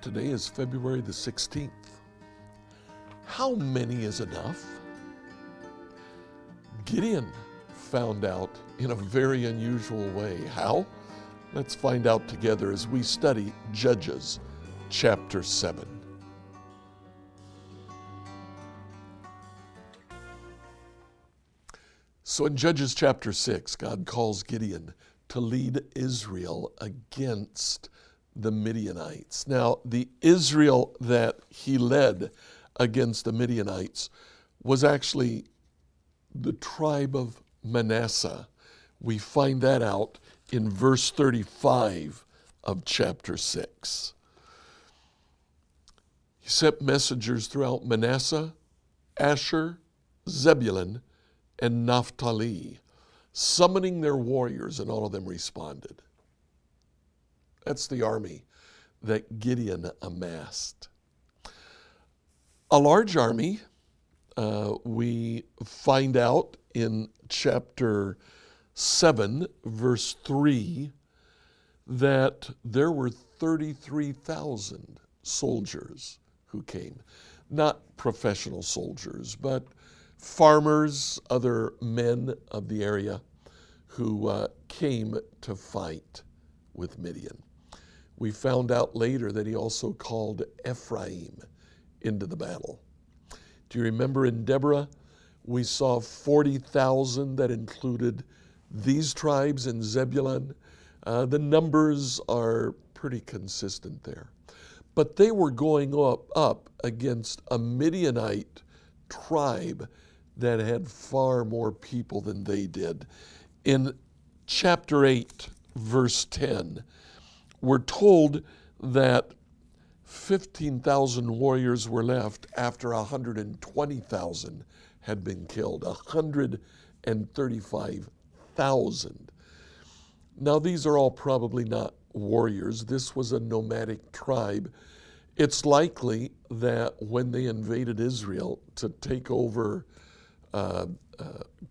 Today is February the 16th. How many is enough? Gideon found out in a very unusual way. How? Let's find out together as we study Judges chapter 7. So in Judges chapter 6, God calls Gideon to lead Israel against the Midianites. Now, the Israel that he led against the Midianites was actually the tribe of Manasseh. We find that out in verse 35 of chapter 6. He sent messengers throughout Manasseh, Asher, Zebulun, and Naphtali, summoning their warriors, and all of them responded. That's the army that Gideon amassed. A large army, we find out in chapter 7, verse 3, that there were 33,000 soldiers who came. Not professional soldiers, but farmers, other men of the area who came to fight with Midian. We found out later that he also called Ephraim into the battle. Do you remember in Deborah, we saw 40,000 that included these tribes in Zebulun? The numbers are pretty consistent there. But they were going up against a Midianite tribe that had far more people than they did. In chapter 8, verse 10, we're told that 15,000 warriors were left after 120,000 had been killed, 135,000. Now, these are all probably not warriors. This was a nomadic tribe. It's likely that when they invaded Israel to take over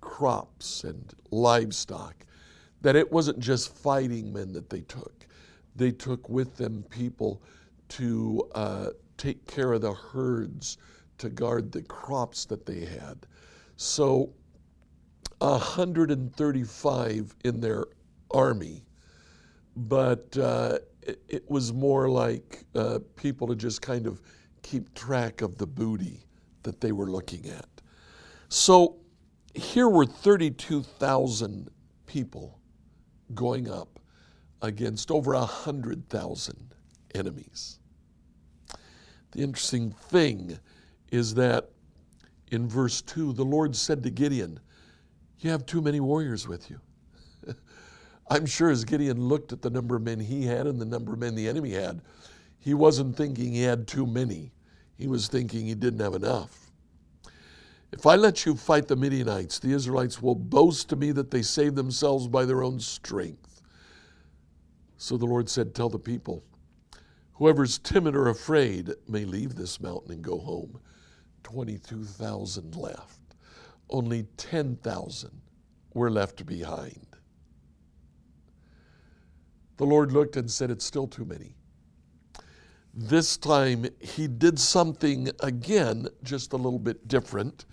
crops and livestock, that it wasn't just fighting men that they took. They took with them people to take care of the herds, to guard the crops that they had. So 135 in their army, but it was more like people to just kind of keep track of the booty that they were looking at. So here were 32,000 people going up against over 100,000 enemies. The interesting thing is that in verse 2, the Lord said to Gideon, "You have too many warriors with you." I'm sure as Gideon looked at the number of men he had and the number of men the enemy had, he wasn't thinking he had too many. He was thinking he didn't have enough. "If I let you fight the Midianites, the Israelites will boast to me that they saved themselves by their own strength." So the Lord said, "Tell the people, whoever's timid or afraid may leave this mountain and go home." 22,000 left. Only 10,000 were left behind. The Lord looked and said, "It's still too many." This time he did something again, just a little bit different.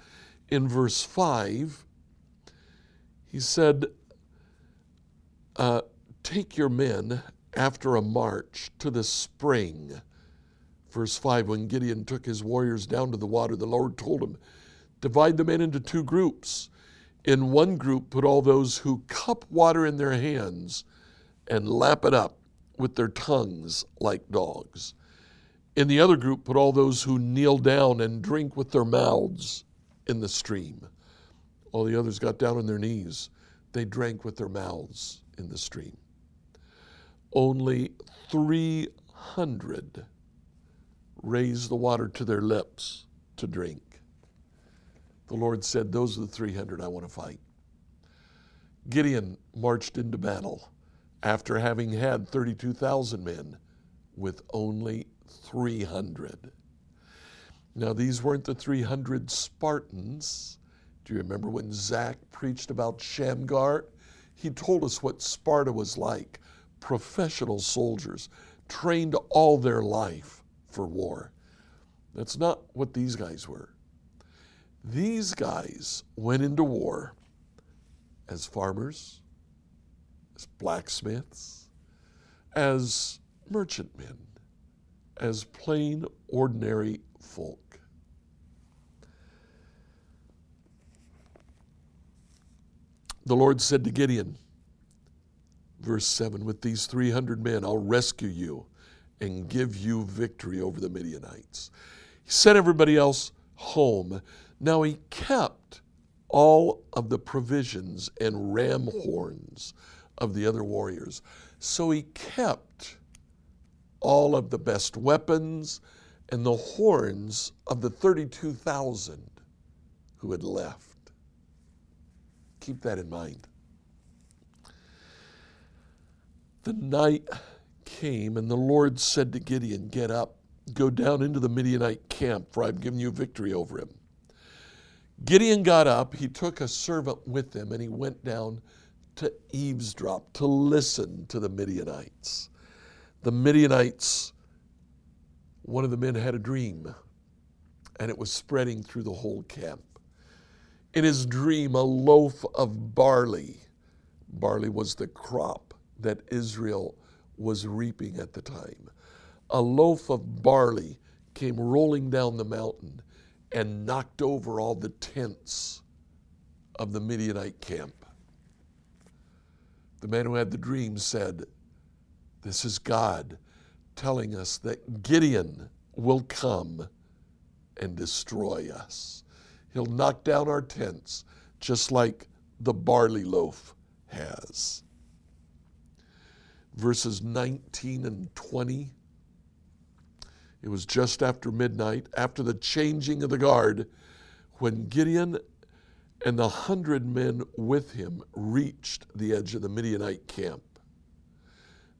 In verse 5, he said, "Take your men after a march to the spring." Verse 5, when Gideon took his warriors down to the water, the Lord told him, "Divide the men into two groups. In one group, put all those who cup water in their hands and lap it up with their tongues like dogs. In the other group, put all those who kneel down and drink with their mouths in the stream." All the others got down on their knees. They drank with their mouths in the stream. Only 300 raised the water to their lips to drink. The Lord said, "Those are the 300 I want to fight." Gideon marched into battle after having had 32,000 men with only 300. Now, these weren't the 300 Spartans. Do you remember when Zach preached about Shamgar? He told us what Sparta was like. Professional soldiers trained all their life for war. That's not what these guys were. These guys went into war as farmers, as blacksmiths, as merchantmen, as plain, ordinary folk. The Lord said to Gideon, verse 7, with these 300 men, I'll rescue you and give you victory over the Midianites. He sent everybody else home. Now he kept all of the provisions and ram horns of the other warriors. So he kept all of the best weapons and the horns of the 32,000 who had left. Keep that in mind. The night came, and the Lord said to Gideon, get up, go down into the Midianite camp, for I've given you victory over him. Gideon got up, he took a servant with him, and he went down to eavesdrop, to listen to the Midianites. The Midianites, one of the men had a dream, and it was spreading through the whole camp. In his dream, a loaf of barley, barley was the crop that Israel was reaping at the time. A loaf of barley came rolling down the mountain and knocked over all the tents of the Midianite camp. The man who had the dream said, this is God telling us that Gideon will come and destroy us. He'll knock down our tents just like the barley loaf has. Verses 19 and 20, it was just after midnight, after the changing of the guard, when Gideon and 100 men with him reached the edge of the Midianite camp.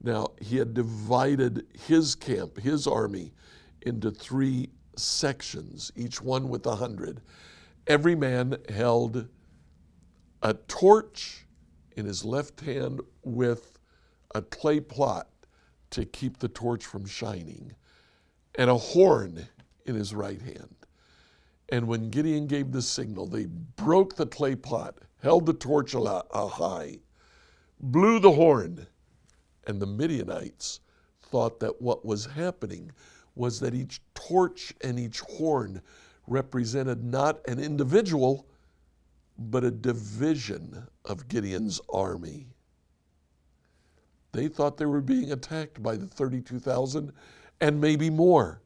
Now, he had divided his camp, his army, into 3 sections, each one with 100. Every man held a torch in his left hand with a clay pot to keep the torch from shining, and a horn in his right hand. And when Gideon gave the signal, they broke the clay pot, held the torch high, blew the horn, and the Midianites thought that what was happening was that each torch and each horn represented not an individual, but a division of Gideon's army. They thought they were being attacked by the 32,000 and maybe more.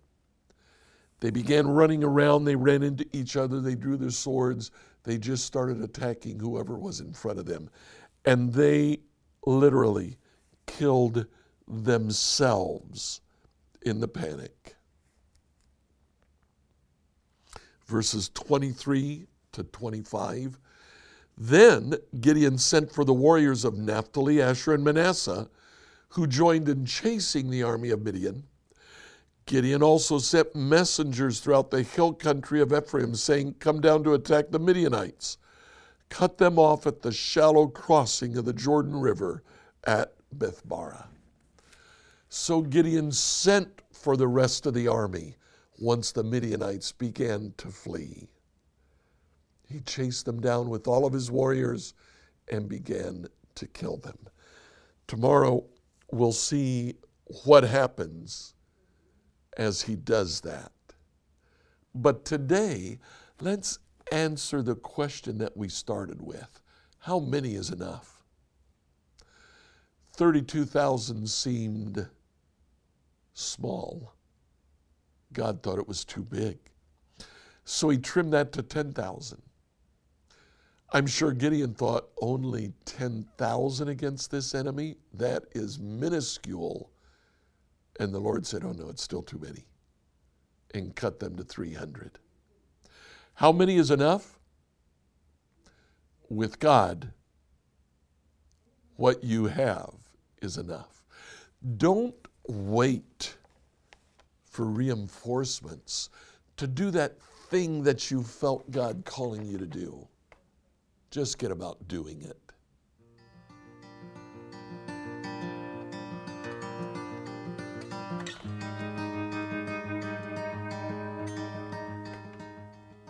They began running around. They ran into each other. They drew their swords. They just started attacking whoever was in front of them. And they literally killed themselves in the panic. Verses 23 to 25. Then Gideon sent for the warriors of Naphtali, Asher, and Manasseh, who joined in chasing the army of Midian. Gideon also sent messengers throughout the hill country of Ephraim, saying, come down to attack the Midianites. Cut them off at the shallow crossing of the Jordan River at Bethbara. So Gideon sent for the rest of the army once the Midianites began to flee. He chased them down with all of his warriors and began to kill them. Tomorrow we'll see what happens as he does that. But today, let's answer the question that we started with. How many is enough? 32,000 seemed small. God thought it was too big. So he trimmed that to 10,000. I'm sure Gideon thought only 10,000 against this enemy, that is minuscule. And the Lord said, oh no, it's still too many. And cut them to 300. How many is enough? With God, what you have is enough. Don't wait for reinforcements to do that thing that you felt God calling you to do. Just get about doing it.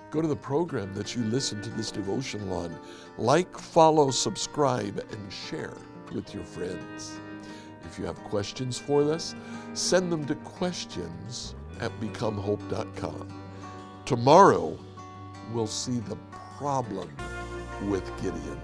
Go to the program that you listen to this devotional on. Like, follow, subscribe, and share with your friends. If you have questions for us, send them to questions@becomehope.com. Tomorrow, we'll see the problem with Gideon.